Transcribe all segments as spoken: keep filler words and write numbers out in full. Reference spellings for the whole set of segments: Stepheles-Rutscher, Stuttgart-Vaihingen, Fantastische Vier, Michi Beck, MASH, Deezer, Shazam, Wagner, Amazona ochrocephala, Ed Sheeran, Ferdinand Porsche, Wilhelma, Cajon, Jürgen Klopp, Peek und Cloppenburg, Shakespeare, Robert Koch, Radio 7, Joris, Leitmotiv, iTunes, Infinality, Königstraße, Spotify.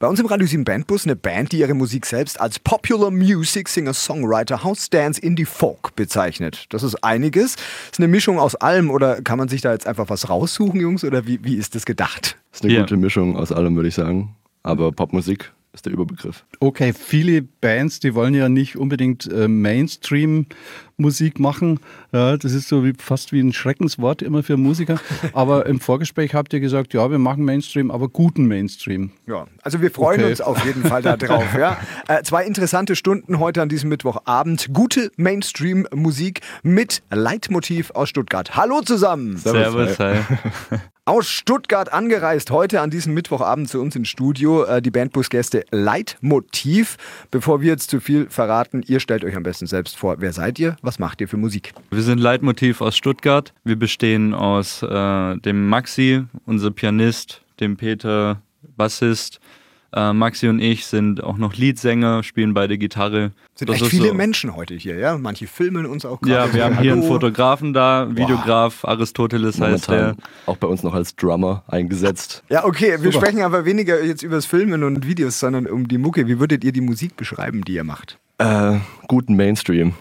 Bei uns im Radio sieben Bandbus eine Band, die ihre Musik selbst als Popular Music Singer Songwriter House Dance Indie Folk bezeichnet. Das ist einiges. Ist eine Mischung aus allem oder kann man sich da jetzt einfach was raussuchen, Jungs? Oder wie, wie ist das gedacht? Ist eine yeah. gute Mischung aus allem, würde ich sagen. Aber Popmusik ist der Überbegriff. Okay, viele Bands, die wollen ja nicht unbedingt äh, Mainstream-Musik machen. Ja, das ist so wie, fast wie ein Schreckenswort immer für Musiker. Aber im Vorgespräch habt ihr gesagt, ja, wir machen Mainstream, aber guten Mainstream. Ja, also wir freuen okay. uns auf jeden Fall da drauf. Ja. Äh, zwei interessante Stunden heute an diesem Mittwochabend. Gute Mainstream-Musik mit Leitmotiv aus Stuttgart. Hallo zusammen! Servus, Servus hi. Aus Stuttgart angereist, heute an diesem Mittwochabend zu uns ins Studio, äh, die Bandbus-Gäste Leitmotiv. Bevor wir jetzt zu viel verraten, ihr stellt euch am besten selbst vor, wer seid ihr, was macht ihr für Musik? Wir sind Leitmotiv aus Stuttgart, wir bestehen aus äh, dem Maxi, unser Pianist, dem Peter, Bassist. Äh, Maxi und ich sind auch noch Leadsänger, spielen beide Gitarre. Sind das echt viele so Menschen heute hier, ja? Manche filmen uns auch gerade. Ja, wir haben hier Hallo. einen Fotografen da, Videograf, Boah. Aristoteles heißt Momentan der. Auch bei uns noch als Drummer eingesetzt. Ja, okay, wir Super. sprechen aber weniger jetzt über das Filmen und Videos, sondern um die Mucke. Wie würdet ihr die Musik beschreiben, die ihr macht? Äh, guten Mainstream.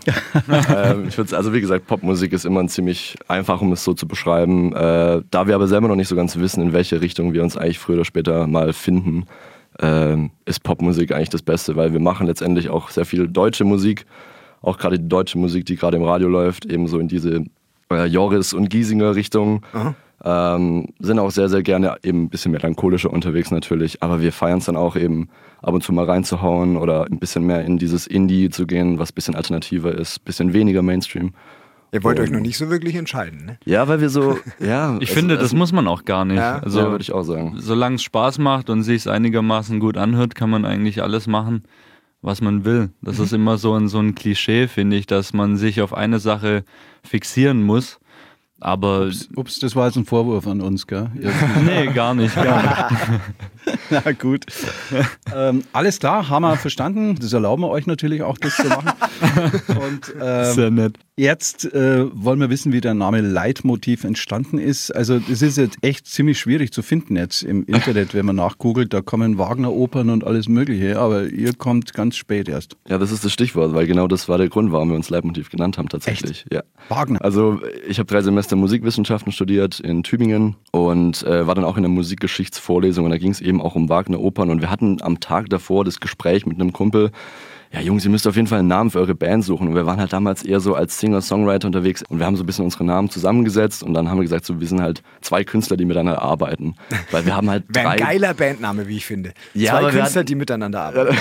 äh, ich würd's, also wie gesagt, Popmusik ist immer ein ziemlich einfach, um es so zu beschreiben. Äh, da wir aber selber noch nicht so ganz wissen, in welche Richtung wir uns eigentlich früher oder später mal finden, Ähm, ist Popmusik eigentlich das Beste, weil wir machen letztendlich auch sehr viel deutsche Musik, auch gerade die deutsche Musik, die gerade im Radio läuft, eben so in diese äh, Joris- und Giesinger-Richtung. Ähm, sind auch sehr, sehr gerne eben ein bisschen melancholischer unterwegs natürlich, aber wir feiern es dann auch eben ab und zu mal reinzuhauen oder ein bisschen mehr in dieses Indie zu gehen, was ein bisschen alternativer ist, ein bisschen weniger Mainstream. Ihr wollt um, euch noch nicht so wirklich entscheiden, ne? Ja, weil wir so, ja. Ich es, finde, es, das muss man auch gar nicht. Ja, also, ja, würde ich auch sagen. Solange es Spaß macht und sich es einigermaßen gut anhört, kann man eigentlich alles machen, was man will. Das mhm. ist immer so ein, so ein Klischee, finde ich, dass man sich auf eine Sache fixieren muss. Aber ups, ups, das war jetzt ein Vorwurf an uns, gell? Nee, gar nicht, gar nicht. Na gut. Ähm, alles klar, haben wir verstanden. Das erlauben wir euch natürlich auch, das zu machen. Und, ähm, sehr nett. Jetzt äh, wollen wir wissen, wie der Name Leitmotiv entstanden ist. Also das ist jetzt echt ziemlich schwierig zu finden jetzt im Internet, wenn man nachgoogelt. Da kommen Wagner-Opern und alles Mögliche, aber ihr kommt ganz spät erst. Ja, das ist das Stichwort, weil genau das war der Grund, warum wir uns Leitmotiv genannt haben tatsächlich. Echt? Ja. Wagner? Also ich habe drei Semester Musikwissenschaften studiert in Tübingen und äh, war dann auch in der Musikgeschichtsvorlesung und da ging es eben auch um Wagner Opern und wir hatten am Tag davor das Gespräch mit einem Kumpel, ja Jungs, ihr müsst auf jeden Fall einen Namen für eure Band suchen und wir waren halt damals eher so als Singer-Songwriter unterwegs und wir haben so ein bisschen unsere Namen zusammengesetzt und dann haben wir gesagt, so, wir sind halt zwei Künstler, die miteinander arbeiten, weil wir haben halt drei... ein geiler Bandname, wie ich finde. Ja, zwei Künstler, hatten... die miteinander arbeiten.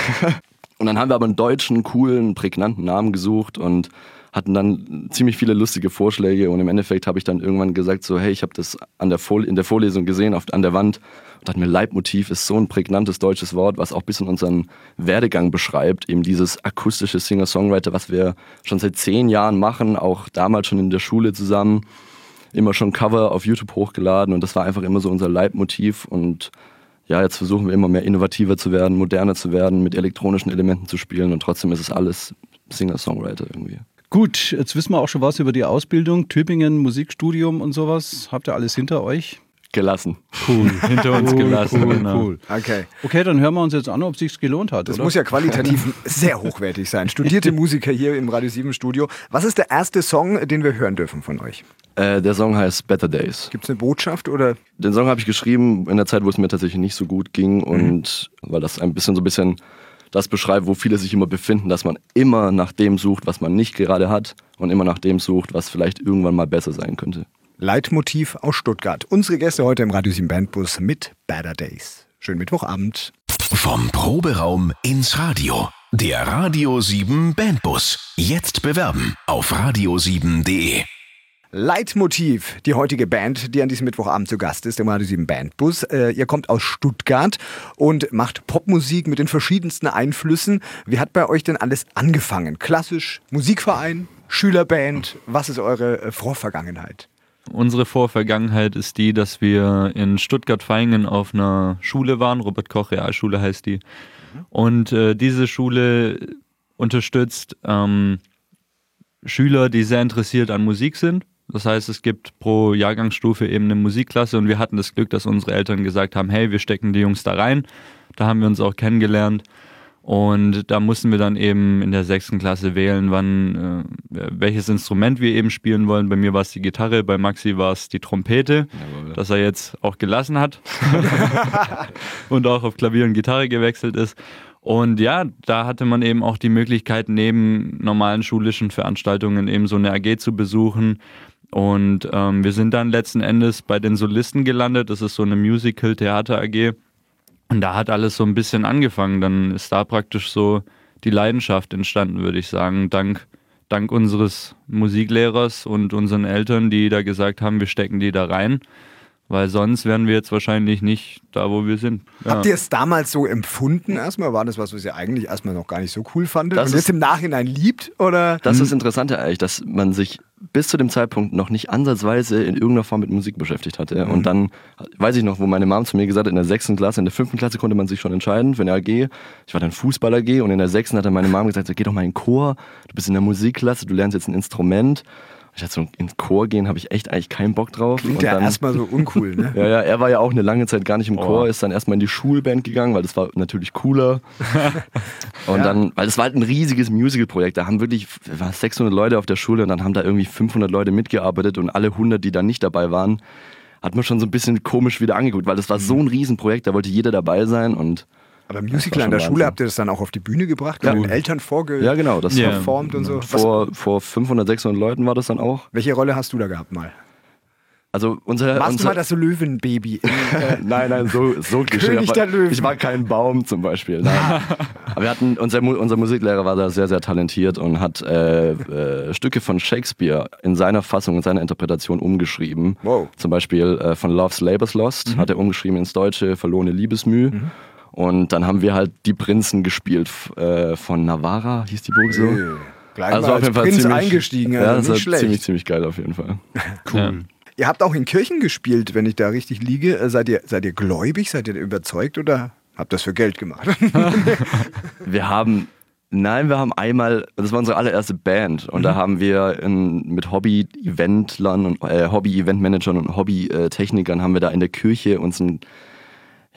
Und dann haben wir aber einen deutschen, coolen, prägnanten Namen gesucht und hatten dann ziemlich viele lustige Vorschläge und im Endeffekt habe ich dann irgendwann gesagt so, hey, ich habe das an der Vor- in der Vorlesung gesehen, auf, an der Wand und dachte mir, Leitmotiv ist so ein prägnantes deutsches Wort, was auch ein bisschen unseren Werdegang beschreibt, eben dieses akustische Singer-Songwriter, was wir schon seit zehn Jahren machen, auch damals schon in der Schule zusammen, immer schon Cover auf YouTube hochgeladen und das war einfach immer so unser Leitmotiv und ja, jetzt versuchen wir immer mehr innovativer zu werden, moderner zu werden, mit elektronischen Elementen zu spielen und trotzdem ist es alles Singer-Songwriter irgendwie. Gut, jetzt wissen wir auch schon was über die Ausbildung, Tübingen, Musikstudium und sowas. Habt ihr alles hinter euch? Gelassen. Cool. Hinter uns cool, gelassen. Cool, genau. cool. Okay. Okay, dann hören wir uns jetzt an, ob es sich gelohnt hat, das oder? Das muss ja qualitativ sehr hochwertig sein. Studierte Musiker hier im Radio sieben Studio. Was ist der erste Song, den wir hören dürfen von euch? Äh, der Song heißt Better Days. Gibt es eine Botschaft oder? Den Song habe ich geschrieben in der Zeit, wo es mir tatsächlich nicht so gut ging und mhm. weil das ein bisschen so ein bisschen... das beschreibt, wo viele sich immer befinden, dass man immer nach dem sucht, was man nicht gerade hat und immer nach dem sucht, was vielleicht irgendwann mal besser sein könnte. Leitmotiv aus Stuttgart. Unsere Gäste heute im Radio sieben Bandbus mit Better Days. Schönen Mittwochabend. Vom Proberaum ins Radio. Der Radio sieben Bandbus. Jetzt bewerben auf radio sieben punkt de. Leitmotiv, die heutige Band, die an diesem Mittwochabend zu Gast ist, im Radio sieben Bandbus. Äh, ihr kommt aus Stuttgart und macht Popmusik mit den verschiedensten Einflüssen. Wie hat bei euch denn alles angefangen? Klassisch, Musikverein, Schülerband, was ist eure äh, Vorvergangenheit? Unsere Vorvergangenheit ist die, dass wir in Stuttgart-Vaihingen auf einer Schule waren, Robert Koch Realschule heißt die. Und äh, diese Schule unterstützt ähm, Schüler, die sehr interessiert an Musik sind. Das heißt, es gibt pro Jahrgangsstufe eben eine Musikklasse und wir hatten das Glück, dass unsere Eltern gesagt haben, hey, wir stecken die Jungs da rein Da haben wir uns auch kennengelernt. Und da mussten wir dann eben in der sechsten Klasse wählen, wann äh, welches Instrument wir eben spielen wollen. Bei mir war es die Gitarre, bei Maxi war es die Trompete, ja, das er jetzt auch gelassen hat und auch auf Klavier und Gitarre gewechselt ist. Und ja, da hatte man eben auch die Möglichkeit, neben normalen schulischen Veranstaltungen eben so eine A G zu besuchen. Und ähm, wir sind dann letzten Endes bei den Solisten gelandet. Das ist so eine Musical-Theater-A G. Und da hat alles so ein bisschen angefangen. Dann ist da praktisch so die Leidenschaft entstanden, würde ich sagen. Dank, dank unseres Musiklehrers und unseren Eltern, die da gesagt haben, wir stecken die da rein. Weil sonst wären wir jetzt wahrscheinlich nicht da, wo wir sind. Ja. Habt ihr es damals so empfunden erstmal? War das was, was ihr eigentlich erstmal noch gar nicht so cool fandet das und jetzt im Nachhinein liebt? Oder? Das ist das Interessante eigentlich, dass man sich bis zu dem Zeitpunkt noch nicht ansatzweise in irgendeiner Form mit Musik beschäftigt hatte. Mhm. Und dann, weiß ich noch, wo meine Mom zu mir gesagt hat, in der sechsten Klasse, in der fünften Klasse konnte man sich schon entscheiden für eine A G. Ich war dann Fußball-A G und in der sechsten hat dann meine Mom gesagt, geh doch mal in den Chor, du bist in der Musikklasse, du lernst jetzt ein Instrument. Ich dachte so, ins Chor gehen habe ich echt eigentlich keinen Bock drauf. Klingt und ja dann, erstmal so uncool, ne? Ja, ja, er war ja auch eine lange Zeit gar nicht im Chor, oh. Ist dann erstmal in die Schulband gegangen, weil das war natürlich cooler. Und ja. Dann, weil das war halt ein riesiges Musical-Projekt, da haben wirklich war sechshundert Leute auf der Schule und dann haben da irgendwie fünfhundert Leute mitgearbeitet und alle hundert, die dann nicht dabei waren, hat man schon so ein bisschen komisch wieder angeguckt, weil das war so ein Riesenprojekt, da wollte jeder dabei sein und... Aber Musical an der Schule, habt ihr das dann auch auf die Bühne gebracht? Ja. Und den Eltern vorge- ja, genau, das yeah. performt und so? Vor, vor fünfhundert, sechshundert Leuten war das dann auch. Welche Rolle hast du da gehabt mal? Also unser, Warst unser du mal das Löwenbaby? nein, nein, so, so König geschehen. Der Löwen. Ich war kein Baum zum Beispiel. Nein. Aber wir hatten, unser, unser Musiklehrer war da sehr, sehr talentiert und hat äh, äh, Stücke von Shakespeare in seiner Fassung, in seiner Interpretation umgeschrieben. Wow. Zum Beispiel äh, von Love's Labour's Lost mhm. hat er umgeschrieben ins Deutsche, verlorene Liebesmüh. Mhm. Und dann haben wir halt die Prinzen gespielt äh, von Navarra, hieß die Burg so. Hey, gleich also mal auf jeden Fall Prinz ziemlich, eingestiegen, also ja, nicht das schlecht. Ziemlich, ziemlich geil auf jeden Fall. Cool. Ja. Ihr habt auch in Kirchen gespielt, wenn ich da richtig liege. Seid ihr, seid ihr gläubig, seid ihr überzeugt oder habt das für Geld gemacht? wir haben, nein, wir haben einmal, das war unsere allererste Band und mhm. da haben wir in, mit Hobby-Eventlern und äh, Hobby-Eventmanagern und Hobby-Technikern haben wir da in der Kirche uns ein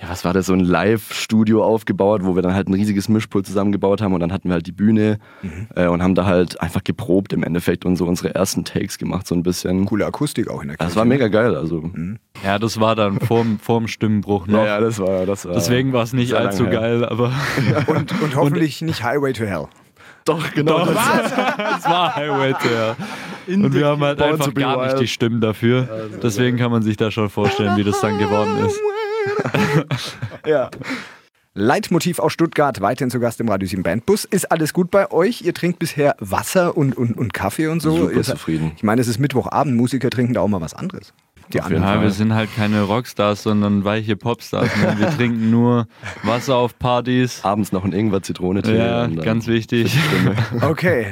Ja, was war das, so ein Live-Studio aufgebaut, wo wir dann halt ein riesiges Mischpult zusammengebaut haben und dann hatten wir halt die Bühne mhm. äh, und haben da halt einfach geprobt im Endeffekt und so unsere ersten Takes gemacht, so ein bisschen. Coole Akustik auch in der Kirche. Das war mega geil, also. Mhm. Ja, das war dann vorm, vorm Stimmbruch noch. Ja, ja, das war, das war. Deswegen war es nicht allzu geil, aber. Und, und hoffentlich und, nicht Highway to Hell. Doch, genau. Doch, das, das war Highway to Hell. In und wir haben halt einfach gar wild. nicht die Stimmen dafür. Also, deswegen kann man sich da schon vorstellen, wie das dann geworden ist. ja. Leitmotiv aus Stuttgart, weiterhin zu Gast im Radio sieben Bandbus. Ist alles gut bei euch? Ihr trinkt bisher Wasser und, und, und Kaffee und so? Super zufrieden. Ich meine, es ist Mittwochabend, Musiker trinken da auch mal was anderes. Die anderen ja, wir sind halt keine Rockstars, sondern weiche Popstars. Ne? Wir trinken nur Wasser auf Partys. Abends noch ein Ingwer-Zitrone-Tee. Ja, ganz wichtig. Okay,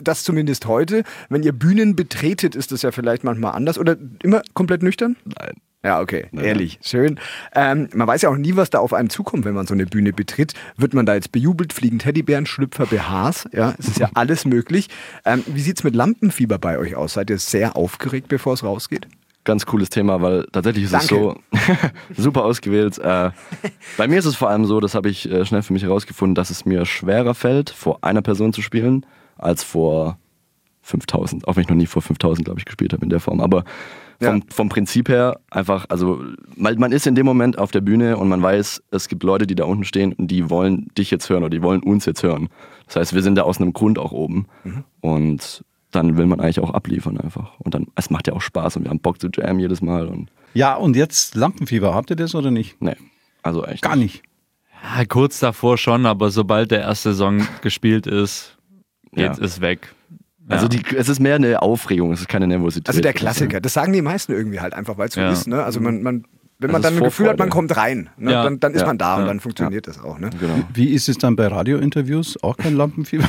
das zumindest heute. Wenn ihr Bühnen betretet, ist das ja vielleicht manchmal anders. Oder immer komplett nüchtern? Nein. Ja, okay, naja. Ehrlich, schön. Ähm, man weiß ja auch nie, was da auf einem zukommt, wenn man so eine Bühne betritt. Wird man da jetzt bejubelt? Fliegen Teddybären, Schlüpfer, B Hs? Ja, es ist ja alles möglich. Ähm, wie sieht es mit Lampenfieber bei euch aus? Seid ihr sehr aufgeregt, bevor es rausgeht? Ganz cooles Thema, weil tatsächlich ist Danke. es so super ausgewählt. Äh, bei mir ist es vor allem so, das habe ich äh, schnell für mich herausgefunden, dass es mir schwerer fällt, vor einer Person zu spielen, als vor fünftausend. Auch wenn ich noch nie vor fünftausend, glaube ich, gespielt habe in der Form. Aber Ja. Vom, vom Prinzip her einfach, also man ist in dem Moment auf der Bühne und man weiß, es gibt Leute, die da unten stehen und die wollen dich jetzt hören oder die wollen uns jetzt hören. Das heißt, wir sind da aus einem Grund auch oben mhm. und dann will man eigentlich auch abliefern einfach. Und dann, es macht ja auch Spaß und wir haben Bock zu jammen jedes Mal. Und ja, und jetzt Lampenfieber, habt ihr das oder nicht? Nee, also echt gar nicht. Ja, kurz davor schon, aber sobald der erste Song gespielt ist, geht es ja. weg. Ja. Also die, es ist mehr eine Aufregung, es ist keine Nervosität. Also der Klassiker, das sagen die meisten irgendwie halt einfach, weil es so ja. ist. Ne? Also man, man, wenn das man dann ein Gefühl hat, man kommt rein, ne? ja. dann, dann ist ja. man da ja. und dann funktioniert ja. das auch. Ne? Genau. Wie ist es dann bei Radiointerviews? Auch kein Lampenfieber?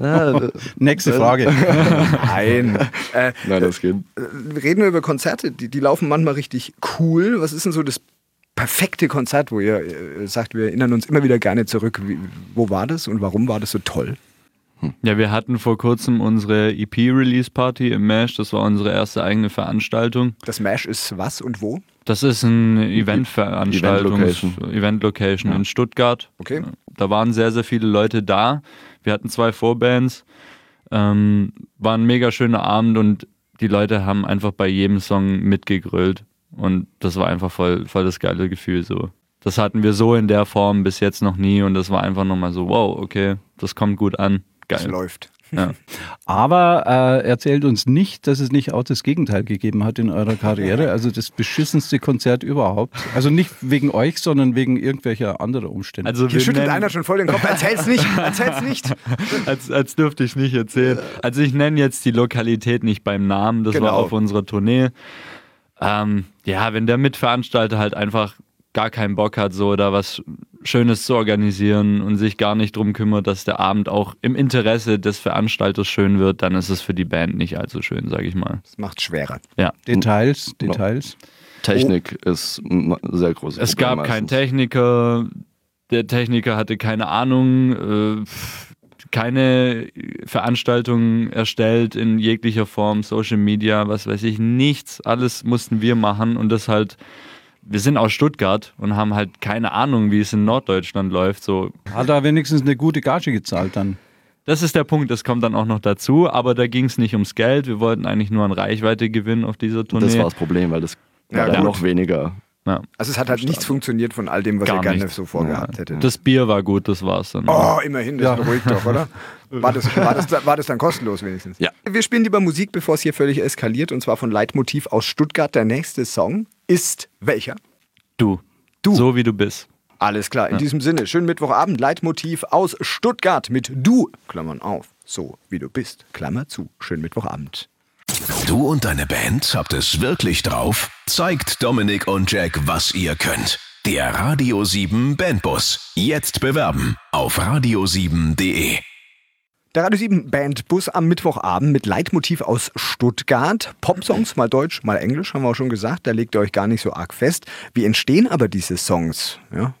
Ja, nächste Frage. Nein. Äh, Nein, das geht. Reden wir über Konzerte, die, die laufen manchmal richtig cool. Was ist denn so das perfekte Konzert, wo ihr sagt, wir erinnern uns immer wieder gerne zurück. Wie, wo war das und warum war das so toll? Hm. Ja, wir hatten vor kurzem unsere E P-Release-Party im MASH. Das war unsere erste eigene Veranstaltung. Das MASH ist was und wo? Das ist eine Eventveranstaltung, Event-Location, Event-Location ja. in Stuttgart. Okay. Da waren sehr, sehr viele Leute da. Wir hatten zwei Vorbands. Ähm, war ein mega schöner Abend und die Leute haben einfach bei jedem Song mitgegrölt. Und das war einfach voll, voll das geile Gefühl so. Das hatten wir so in der Form bis jetzt noch nie und das war einfach nochmal so, wow, okay, das kommt gut an, geil. Das läuft. Ja. Aber äh, erzählt uns nicht, dass es nicht auch das Gegenteil gegeben hat in eurer Karriere, also das beschissenste Konzert überhaupt. Also nicht wegen euch, sondern wegen irgendwelcher anderer Umstände. Also hier schüttelt einer schon voll den Kopf, erzähl's nicht, erzähl's nicht. als, als dürfte ich nicht erzählen. Also ich nenne jetzt die Lokalität nicht beim Namen, das genau. war auf unserer Tournee. Ähm, ja, wenn der Mitveranstalter halt einfach gar keinen Bock hat, so da was Schönes zu organisieren und sich gar nicht drum kümmert, dass der Abend auch im Interesse des Veranstalters schön wird, dann ist es für die Band nicht allzu schön, sage ich mal. Das macht es schwerer. Ja. Details, Details. Technik oh. ist ein sehr großes es Problem. Es gab meistens. Keinen Techniker, der Techniker hatte keine Ahnung, äh, keine Veranstaltungen erstellt in jeglicher Form, Social Media, was weiß ich, nichts. Alles mussten wir machen und das halt. Wir sind aus Stuttgart und haben halt keine Ahnung, wie es in Norddeutschland läuft. So. Hat er wenigstens eine gute Gage gezahlt dann? Das ist der Punkt, das kommt dann auch noch dazu. Aber da ging es nicht ums Geld. Wir wollten eigentlich nur an Reichweite gewinnen auf dieser Tournee. Das war das Problem, weil das ja, war dann noch weniger. Ja. Also es hat halt nichts funktioniert von all dem, was Gar ihr gerne nicht. So vorgehabt ja. hättet. Das Bier war gut, das war's dann. Oh, immerhin, das ja. beruhigt doch, oder? War das, war, das, war das dann kostenlos wenigstens? Ja. Wir spielen lieber Musik, bevor es hier völlig eskaliert. Und zwar von Leitmotiv aus Stuttgart. Der nächste Song ist welcher? Du. Du. So wie du bist. Alles klar, in ja. diesem Sinne. Schönen Mittwochabend. Leitmotiv aus Stuttgart mit Du. Klammern auf. So wie du bist. Klammer zu. Schönen Mittwochabend. Du und deine Band habt es wirklich drauf? Zeigt Dominik und Jack, was ihr könnt. Der Radio sieben Bandbus. Jetzt bewerben auf radio sieben punkt de. Der Radio sieben Bandbus am Mittwochabend mit Leitmotiv aus Stuttgart. Popsongs, mal deutsch, mal englisch, haben wir auch schon gesagt. Da legt ihr euch gar nicht so arg fest. Wie entstehen aber diese Songs? Ja,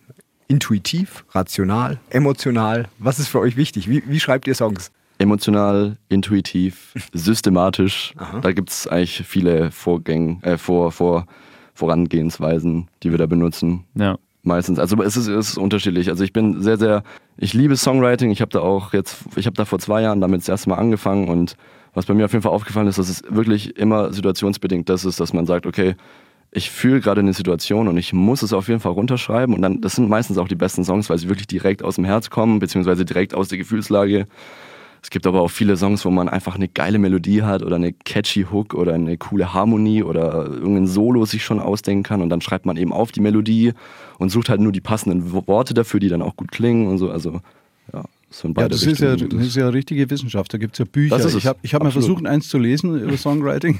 intuitiv, rational, emotional. Was ist für euch wichtig? Wie, wie schreibt ihr Songs? Emotional, intuitiv, systematisch. Aha. Da gibt es eigentlich viele Vorgänge, äh, vor, vor, Vorangehensweisen, die wir da benutzen. Ja. Meistens. Also es ist, es ist unterschiedlich. Also ich bin sehr, sehr, ich liebe Songwriting. Ich habe da auch jetzt, ich habe da vor zwei Jahren damit das erste Mal angefangen und was bei mir auf jeden Fall aufgefallen ist, dass es wirklich immer situationsbedingt das ist, dass man sagt, okay, ich fühle gerade eine Situation und ich muss es auf jeden Fall runterschreiben und dann, das sind meistens auch die besten Songs, weil sie wirklich direkt aus dem Herz kommen, beziehungsweise direkt aus der Gefühlslage. Es gibt aber auch viele Songs, wo man einfach eine geile Melodie hat oder eine catchy Hook oder eine coole Harmonie oder irgendein Solo sich schon ausdenken kann und dann schreibt man eben auf die Melodie und sucht halt nur die passenden Worte dafür, die dann auch gut klingen und so. Also ja, so in beide ja, das ist ja, das ist ja richtige Wissenschaft, da gibt es ja Bücher. Ich habe ich hab mal versucht, eins zu lesen über Songwriting.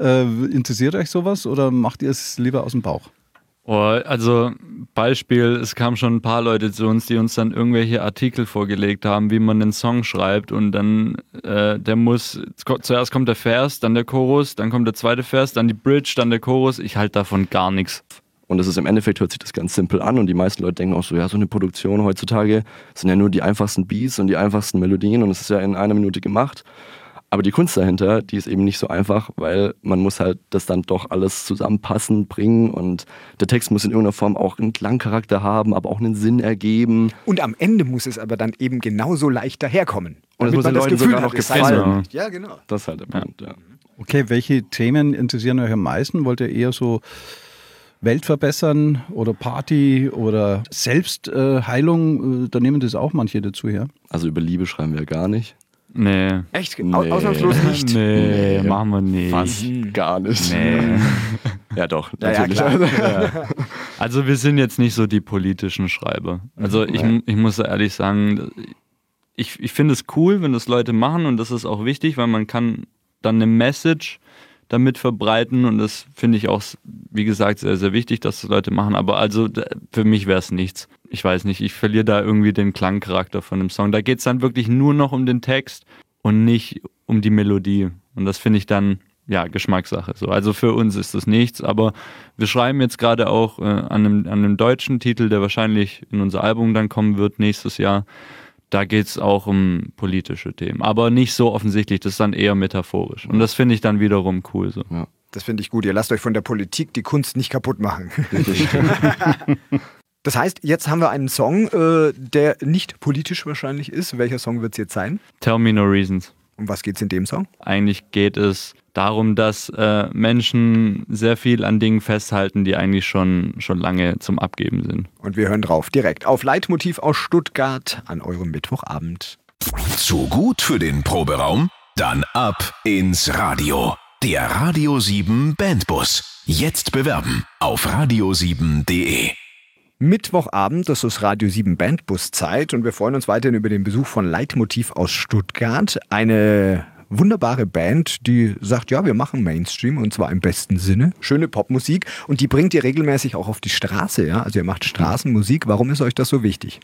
äh, interessiert euch sowas oder macht ihr es lieber aus dem Bauch? Oh, also Beispiel, es kamen schon ein paar Leute zu uns, die uns dann irgendwelche Artikel vorgelegt haben, wie man einen Song schreibt und dann äh, der muss, zuerst kommt der Vers, dann der Chorus, dann kommt der zweite Vers, dann die Bridge, dann der Chorus, ich halte davon gar nichts. Und das ist im Endeffekt, hört sich das ganz simpel an und die meisten Leute denken auch so, ja so eine Produktion heutzutage sind ja nur die einfachsten Beats und die einfachsten Melodien und es ist ja in einer Minute gemacht. Aber die Kunst dahinter, die ist eben nicht so einfach, weil man muss halt das dann doch alles zusammenpassen, bringen und der Text muss in irgendeiner Form auch einen Klangcharakter haben, aber auch einen Sinn ergeben. Und am Ende muss es aber dann eben genauso leicht daherkommen. Und es muss den Leuten sogar noch gefallen. Ja, genau. Das ist halt der Punkt, ja. Okay, welche Themen interessieren euch am meisten? Wollt ihr eher so Welt verbessern oder Party oder Selbstheilung? Da nehmen das auch manche dazu her. Also über Liebe schreiben wir gar nicht. Nee. Echt? Nee. Ausnahmslos nicht? Nee, nee, machen wir nicht. Fast gar nicht. Nee. Ja doch, natürlich. Ja, ja, ja. Also wir sind jetzt nicht so die politischen Schreiber. Also ich, ich muss ehrlich sagen, ich, ich finde es cool, wenn das Leute machen und das ist auch wichtig, weil man kann dann eine Message damit verbreiten und das finde ich auch, wie gesagt, sehr, sehr wichtig, dass das Leute machen, aber also für mich wäre es nichts. Ich weiß nicht, ich verliere da irgendwie den Klangcharakter von dem Song. Da geht es dann wirklich nur noch um den Text und nicht um die Melodie und das finde ich dann, ja, Geschmackssache. So. Also für uns ist das nichts, aber wir schreiben jetzt gerade auch äh, an, einem, an einem deutschen Titel, der wahrscheinlich in unser Album dann kommen wird nächstes Jahr. Da geht es auch um politische Themen, aber nicht so offensichtlich, das ist dann eher metaphorisch. Und das finde ich dann wiederum cool so. Ja. Das finde ich gut. Ihr lasst euch von der Politik die Kunst nicht kaputt machen. Das heißt, jetzt haben wir einen Song, äh, der nicht politisch wahrscheinlich ist. Welcher Song wird es jetzt sein? Tell Me No Reasons. Um was geht es in dem Song? Eigentlich geht es darum, dass äh, Menschen sehr viel an Dingen festhalten, die eigentlich schon, schon lange zum Abgeben sind. Und wir hören drauf, direkt auf Leitmotiv aus Stuttgart an eurem Mittwochabend. Zu gut für den Proberaum? Dann ab ins Radio. Der Radio sieben Bandbus. Jetzt bewerben auf radio sieben punkt de. Mittwochabend, das ist Radio sieben Bandbus-Zeit und wir freuen uns weiterhin über den Besuch von Leitmotiv aus Stuttgart. Eine wunderbare Band, die sagt, ja, wir machen Mainstream und zwar im besten Sinne. Schöne Popmusik und die bringt ihr regelmäßig auch auf die Straße. Ja? Also ihr macht Straßenmusik. Warum ist euch das so wichtig?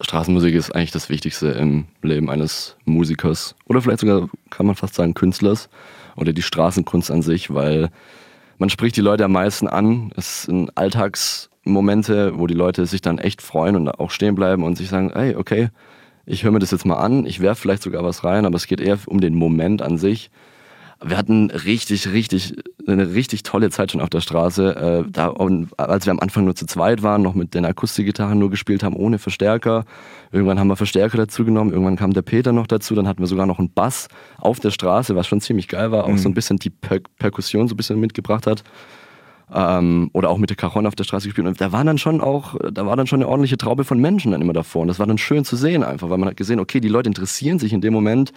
Straßenmusik ist eigentlich das Wichtigste im Leben eines Musikers oder vielleicht sogar, kann man fast sagen, Künstlers oder die Straßenkunst an sich, weil man spricht die Leute am meisten an. Es sind Alltags- Momente, wo die Leute sich dann echt freuen und auch stehen bleiben und sich sagen, hey, okay, ich höre mir das jetzt mal an, ich werfe vielleicht sogar was rein, aber es geht eher um den Moment an sich. Wir hatten richtig, richtig, eine richtig tolle Zeit schon auf der Straße, äh, da, und als wir am Anfang nur zu zweit waren, noch mit den Akustikgitarren nur gespielt haben, ohne Verstärker. Irgendwann haben wir Verstärker dazu genommen, irgendwann kam der Peter noch dazu, dann hatten wir sogar noch einen Bass auf der Straße, was schon ziemlich geil war, auch mhm. so ein bisschen die per- Perkussion so ein bisschen mitgebracht hat. Ähm, oder auch mit der Cajon auf der Straße gespielt und da war dann schon auch, da war dann schon eine ordentliche Traube von Menschen dann immer davor und das war dann schön zu sehen einfach, weil man hat gesehen, okay, die Leute interessieren sich in dem Moment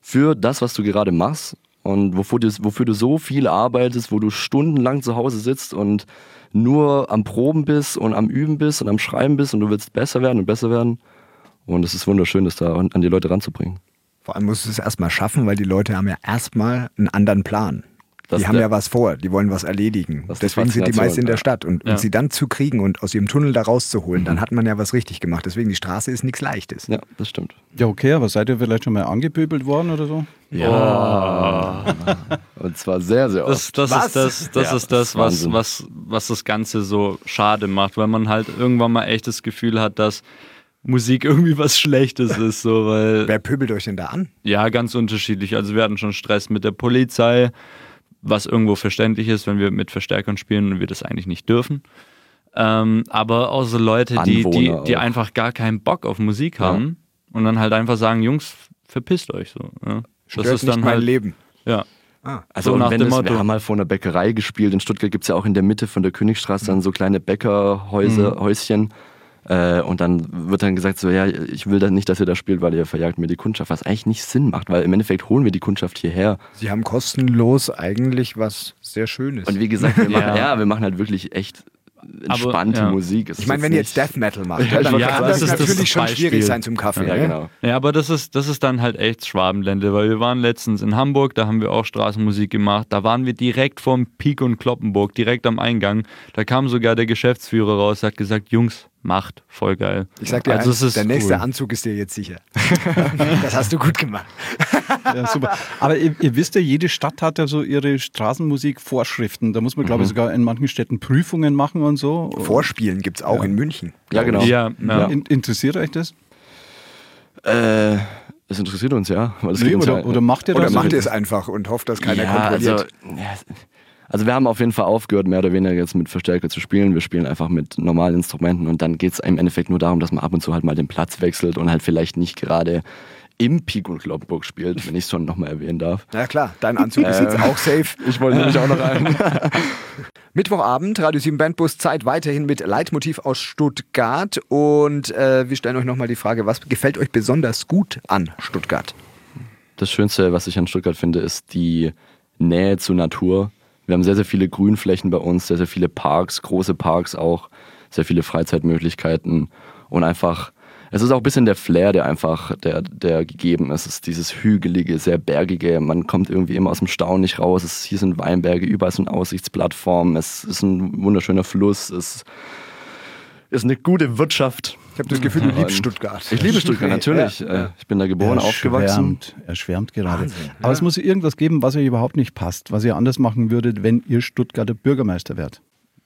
für das, was du gerade machst und wofür du, wofür du so viel arbeitest, wo du stundenlang zu Hause sitzt und nur am Proben bist und am Üben bist und am Schreiben bist und du willst besser werden und besser werden und es ist wunderschön, das da an die Leute ranzubringen. Vor allem musst du es erstmal schaffen, weil die Leute haben ja erstmal einen anderen Plan. Das die haben ja was vor, die wollen was erledigen. Deswegen sind die meist in der Stadt. Und, ja. und sie dann zu kriegen und aus ihrem Tunnel da rauszuholen, mhm. dann hat man ja was richtig gemacht. Deswegen, die Straße ist nichts Leichtes. Ja, das stimmt. Ja, okay, aber seid ihr vielleicht schon mal angepöbelt worden oder so? Ja. Oh. Und zwar sehr, sehr oft. Das, das ist das, das, ja, ist das was, was, was das Ganze so schade macht, weil man halt irgendwann mal echt das Gefühl hat, dass Musik irgendwie was Schlechtes ist. So, weil, wer pöbelt euch denn da an? Ja, ganz unterschiedlich. Also wir hatten schon Stress mit der Polizei, was irgendwo verständlich ist, wenn wir mit Verstärkern spielen und wir das eigentlich nicht dürfen. Ähm, aber auch so Leute, die, die, die einfach gar keinen Bock auf Musik haben ja. und dann halt einfach sagen, Jungs, verpisst euch so. Ja. Stört das ist dann nicht mein halt, Leben. Ja. Ah, also so und wenn es, wir haben mal vor einer Bäckerei gespielt, in Stuttgart gibt es ja auch in der Mitte von der Königstraße mhm. dann so kleine Bäckerhäuschen. Mhm. Äh, und dann wird dann gesagt, so ja, ich will dann nicht, dass ihr da spielt, weil ihr verjagt mir die Kundschaft, was eigentlich nicht Sinn macht, weil im Endeffekt holen wir die Kundschaft hierher. Sie haben kostenlos eigentlich was sehr Schönes. Und wie gesagt, wir machen, ja. ja, wir machen halt wirklich echt entspannte aber, ja. Musik. Es ich meine, wenn ihr jetzt Death Metal macht, ja, dann ja, kann das, das ist natürlich das schon Beispiel. Schwierig sein zum Kaffee. Ja, ja, genau. ja aber das ist, das ist dann halt echt Schwabenländle, weil wir waren letztens in Hamburg, da haben wir auch Straßenmusik gemacht, da waren wir direkt vorm Peek und Cloppenburg, direkt am Eingang, da kam sogar der Geschäftsführer raus, hat gesagt, Jungs, macht, voll geil. Ich sag dir also eins, der nächste cool. Anzug ist dir jetzt sicher. Das hast du gut gemacht. Ja, super. Aber ihr, ihr wisst ja, jede Stadt hat ja so ihre Straßenmusikvorschriften. Da muss man, mhm. glaube ich, sogar in manchen Städten Prüfungen machen und so. Vorspielen gibt es auch ja. in München. Ja, genau. Ja, ja. In, interessiert euch das? Äh, das interessiert uns, ja. Weil das nee, geht uns oder, ja. oder macht ihr das? Oder macht ihr es einfach und hofft, dass keiner ja, kontrolliert. Also, ja, Also wir haben auf jeden Fall aufgehört, mehr oder weniger jetzt mit Verstärker zu spielen. Wir spielen einfach mit normalen Instrumenten und dann geht es im Endeffekt nur darum, dass man ab und zu halt mal den Platz wechselt und halt vielleicht nicht gerade im Peek und Cloppenburg spielt, wenn ich es schon nochmal erwähnen darf. Na klar, dein Anzug ist jetzt auch safe. Ich wollte nämlich auch noch rein. Mittwochabend, Radio sieben Bandbus, Zeit weiterhin mit Leitmotiv aus Stuttgart. Und äh, wir stellen euch nochmal die Frage, was gefällt euch besonders gut an Stuttgart? Das Schönste, was ich an Stuttgart finde, ist die Nähe zur Natur. Wir haben sehr, sehr viele Grünflächen bei uns, sehr, sehr viele Parks, große Parks auch, sehr viele Freizeitmöglichkeiten und einfach, es ist auch ein bisschen der Flair, der einfach, der, der gegeben ist. Es ist dieses hügelige, sehr bergige, man kommt irgendwie immer aus dem Staunen nicht raus. Es ist, hier sind Weinberge, überall sind Aussichtsplattformen, es ist ein wunderschöner Fluss, es ist eine gute Wirtschaft. Ich habe das Gefühl, du liebst Stuttgart. Ich liebe Stuttgart, natürlich. Ja. Ich bin da geboren, er aufgewachsen. Schwärmt, er schwärmt gerade. Wahnsinn, aber ja. es muss irgendwas geben, was euch überhaupt nicht passt, was ihr anders machen würdet, wenn ihr Stuttgarter Bürgermeister wärt.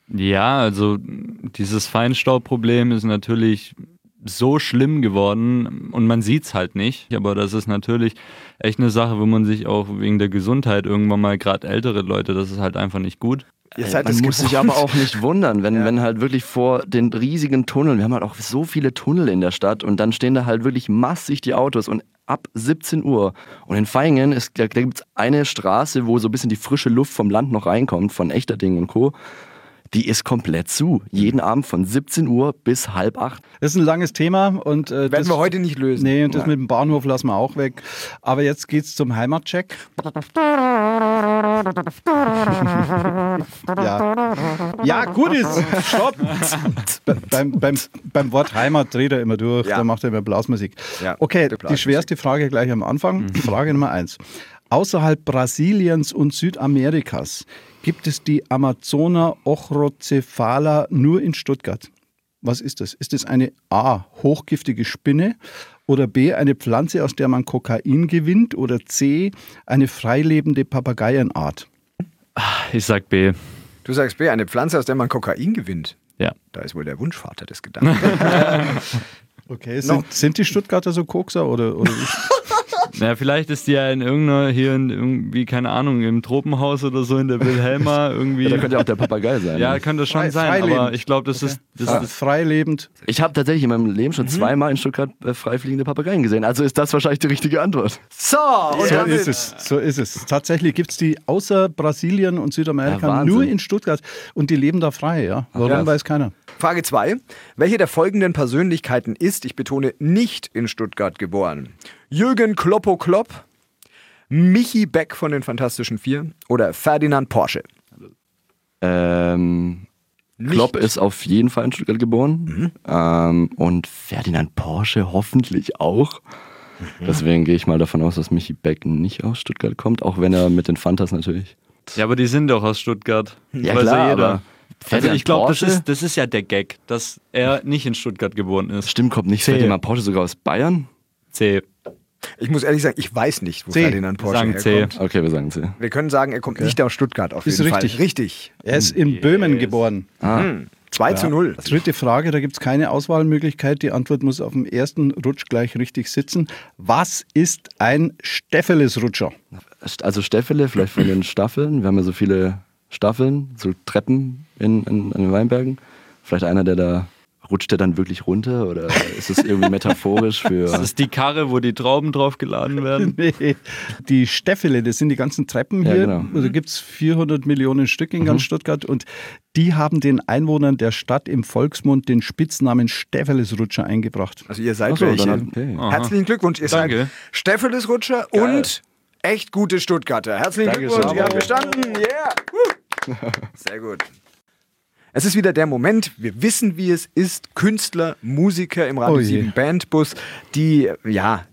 Ja, also dieses Feinstaubproblem ist natürlich so schlimm geworden und man sieht es halt nicht. Aber das ist natürlich echt eine Sache, wo man sich auch wegen der Gesundheit irgendwann mal, gerade ältere Leute, das ist halt einfach nicht gut. Jetzt halt, man muss gewohnt. Sich aber auch nicht wundern, wenn, ja. wenn halt wirklich vor den riesigen Tunneln, wir haben halt auch so viele Tunnel in der Stadt und dann stehen da halt wirklich massig die Autos und ab siebzehn Uhr. Und in Vaihingen ist, da gibt es eine Straße, wo so ein bisschen die frische Luft vom Land noch reinkommt, von Echterdingen und Co., die ist komplett zu. Jeden Abend von siebzehn Uhr bis halb acht. Das ist ein langes Thema. Und, äh, werden wir heute nicht lösen. Nee, und das mit dem Bahnhof lassen wir auch weg. Aber jetzt geht's zum Heimatcheck. ja. ja, gut ist. Stopp. Be- beim, beim, beim Wort Heimat dreht er immer durch. Ja. Da macht er immer Blasmusik. Ja, okay, die, Blasmusik. Die schwerste Frage gleich am Anfang. Mhm. Frage Nummer eins. Außerhalb Brasiliens und Südamerikas gibt es die Amazona ochrocephala nur in Stuttgart. Was ist das? Ist das eine A, hochgiftige Spinne oder B, eine Pflanze, aus der man Kokain gewinnt oder C, eine freilebende Papageienart? Ich sag B. Du sagst B, eine Pflanze, aus der man Kokain gewinnt? Ja. Da ist wohl der Wunschvater des Gedanken. okay, sind, no. sind die Stuttgarter so Kokser oder... oder Ja, vielleicht ist die ja in irgendeiner, hier in irgendwie, keine Ahnung, im Tropenhaus oder so in der Wilhelma irgendwie. Ja, da könnte ja auch der Papagei sein. Ja, könnte schon Frei, sein, freilebend. Aber ich glaube, das, okay. ist, das ah. ist freilebend. Ich habe tatsächlich in meinem Leben schon mhm. zweimal in Stuttgart äh, freifliegende Papageien gesehen, also ist das wahrscheinlich die richtige Antwort. So, und so ist es, so ist es. Tatsächlich gibt es die außer Brasilien und Südamerika ja, nur in Stuttgart und die leben da frei, ja. Warum, ja. weiß keiner. Frage zwei. Welche der folgenden Persönlichkeiten ist, ich betone, nicht in Stuttgart geboren? Jürgen Kloppo Klopp, Michi Beck von den Fantastischen Vier oder Ferdinand Porsche? Ähm, Klopp ist auf jeden Fall in Stuttgart geboren. Mhm. Ähm, und Ferdinand Porsche hoffentlich auch. Mhm. Deswegen gehe ich mal davon aus, dass Michi Beck nicht aus Stuttgart kommt, auch wenn er mit den Fantas natürlich... Ja, aber die sind doch aus Stuttgart. Ja, weiß klar, ja jeder. Aber... Also ich glaube, das ist, das ist ja der Gag, dass er nicht in Stuttgart geboren ist. Stimmt, kommt nicht. Ferdinand Porsche sogar aus Bayern? C. Ich muss ehrlich sagen, ich weiß nicht, wo C. Ferdinand Porsche herkommt. Wir sagen C. Okay, wir sagen C. Wir können sagen, er kommt okay. nicht aus Stuttgart auf ist jeden richtig. Fall. Richtig. Er ist in yes. Böhmen geboren. Ah. Hm. zwei zu null. Ja. Dritte Frage, da gibt es keine Auswahlmöglichkeit. Die Antwort muss auf dem ersten Rutsch gleich richtig sitzen. Was ist ein Stepheles-Rutscher? Also Stephele, vielleicht von den Staffeln. Wir haben ja so viele... Staffeln, so Treppen in, in, in den Weinbergen. Vielleicht einer, der da rutscht, der dann wirklich runter oder ist es irgendwie metaphorisch für... Ist das die Karre, wo die Trauben drauf geladen werden? Nee. Die Steffele, das sind die ganzen Treppen hier. Ja, genau. Da gibt es vierhundert Millionen Stück in ganz mhm. Stuttgart und die haben den Einwohnern der Stadt im Volksmund den Spitznamen Stepheles-Rutscher eingebracht. Also ihr seid so, welche. Dann, okay. Herzlichen Glückwunsch, ihr Danke. seid Stepheles-Rutscher und echt gute Stuttgarter. Herzlichen Glückwunsch, ihr habt bestanden. Yeah! Sehr gut. Es ist wieder der Moment, wir wissen, wie es ist. Künstler, Musiker im Radio oh sieben Bandbus, die, ja,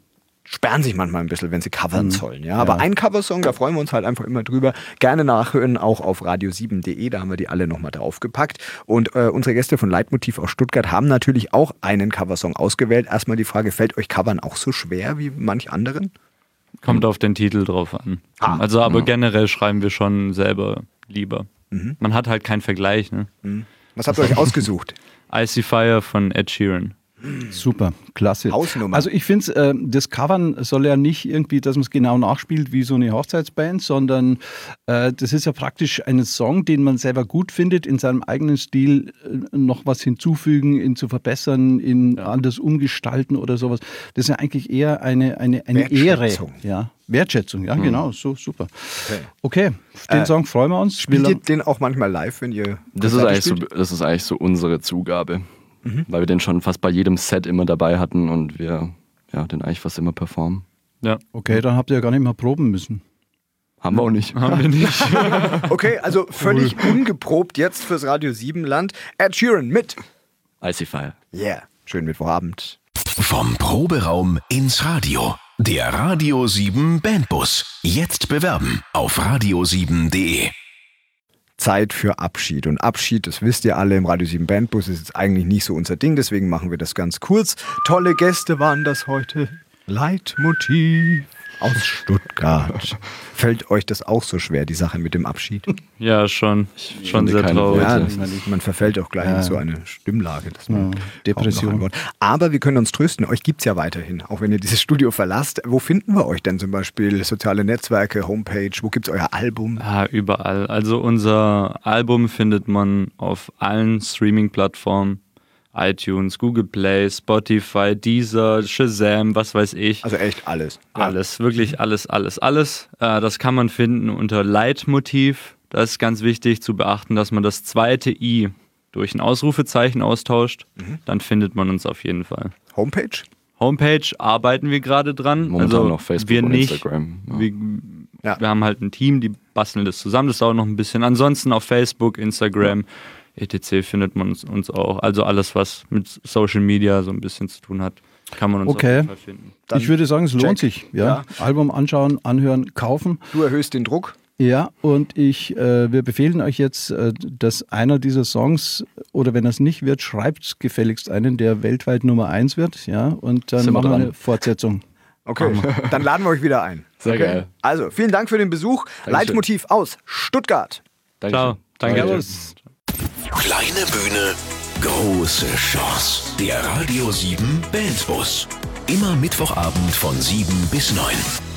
sperren sich manchmal ein bisschen, wenn sie covern sollen. Ja? Aber ja. ein Coversong, da freuen wir uns halt einfach immer drüber. Gerne nachhören, auch auf radio sieben punkt de, da haben wir die alle nochmal draufgepackt. Und äh, unsere Gäste von Leitmotiv aus Stuttgart haben natürlich auch einen Coversong ausgewählt. Erstmal die Frage, fällt euch Covern auch so schwer wie manch anderen? Kommt auf den Titel drauf an. Ah, also, aber ja. generell schreiben wir schon selber lieber. Mhm. Man hat halt keinen Vergleich. Ne? Mhm. Was habt ihr euch ausgesucht? Icy Fire von Ed Sheeran. Super, klasse. Hausnummer. Also ich finde, äh, das Covern soll ja nicht irgendwie, dass man es genau nachspielt wie so eine Hochzeitsband, sondern äh, das ist ja praktisch ein Song, den man selber gut findet, in seinem eigenen Stil äh, noch was hinzufügen, ihn zu verbessern, ihn ja. anders umgestalten oder sowas. Das ist ja eigentlich eher eine, eine, eine Wertschätzung. Ehre. Ja. Wertschätzung, ja, mhm. genau, so super. Okay, okay, den äh, Song freuen wir uns. Spielt ihr den auch manchmal live, wenn ihr... Das ist eigentlich so, das ist eigentlich so unsere Zugabe. Mhm. Weil wir den schon fast bei jedem Set immer dabei hatten und wir ja, den eigentlich fast immer performen. Ja. Okay, dann habt ihr ja gar nicht mal proben müssen. Haben wir auch nicht. Haben wir nicht. Okay, also völlig cool. ungeprobt jetzt fürs Radio sieben Land. Ed Sheeran mit Icy Fire. Yeah. Schönen Mittwochabend. Vom Proberaum ins Radio. Der Radio sieben Bandbus. Jetzt bewerben auf radio sieben punkt de. Zeit für Abschied. Und Abschied, das wisst ihr alle, im Radio sieben Bandbus ist jetzt eigentlich nicht so unser Ding, deswegen machen wir das ganz kurz. Tolle Gäste waren das heute. Leitmotiv. aus Stuttgart. Fällt euch das auch so schwer, die Sache mit dem Abschied? Ja, schon. Ich schon sehr traurig. Ja, das, man verfällt auch gleich ja. in so eine Stimmlage. Dass man ja. Depression. Aber wir können uns trösten. Euch gibt es ja weiterhin, auch wenn ihr dieses Studio verlasst. Wo finden wir euch denn zum Beispiel? Soziale Netzwerke, Homepage, wo gibt es euer Album? Ja, überall. Also unser Album findet man auf allen Streaming-Plattformen. iTunes, Google Play, Spotify, Deezer, Shazam, was weiß ich. Also echt alles. Alles, wirklich alles, alles, alles. Äh, das kann man finden unter Leitmotiv. Das ist ganz wichtig zu beachten, dass man das zweite I durch ein Ausrufezeichen austauscht. Mhm. Dann findet man uns auf jeden Fall. Homepage? Homepage arbeiten wir gerade dran. Momentan also noch Facebook wir und nicht, Instagram. Ja. Wir, ja. wir haben halt ein Team, die basteln das zusammen. Das dauert noch ein bisschen. Ansonsten auf Facebook, Instagram, et cetera findet man uns, uns auch. Also alles, was mit Social Media so ein bisschen zu tun hat, kann man uns okay. auf jeden Fall finden. Dann ich würde sagen, es check. lohnt sich. Ja? Ja. Album anschauen, anhören, kaufen. Du erhöhst den Druck. Ja, und ich, äh, wir befehlen euch jetzt, äh, dass einer dieser Songs, oder wenn das nicht wird, schreibt gefälligst einen, der weltweit Nummer eins wird. Ja? Und dann machen wir eine Fortsetzung. Okay, dann laden wir euch wieder ein. Sehr okay. geil. Also, vielen Dank für den Besuch. Dankeschön. Leitmotiv aus Stuttgart. Dankeschön. Ciao. Danke. Danke. Kleine Bühne, große Chance. Der Radio sieben Bandbus. Immer Mittwochabend von sieben bis neun.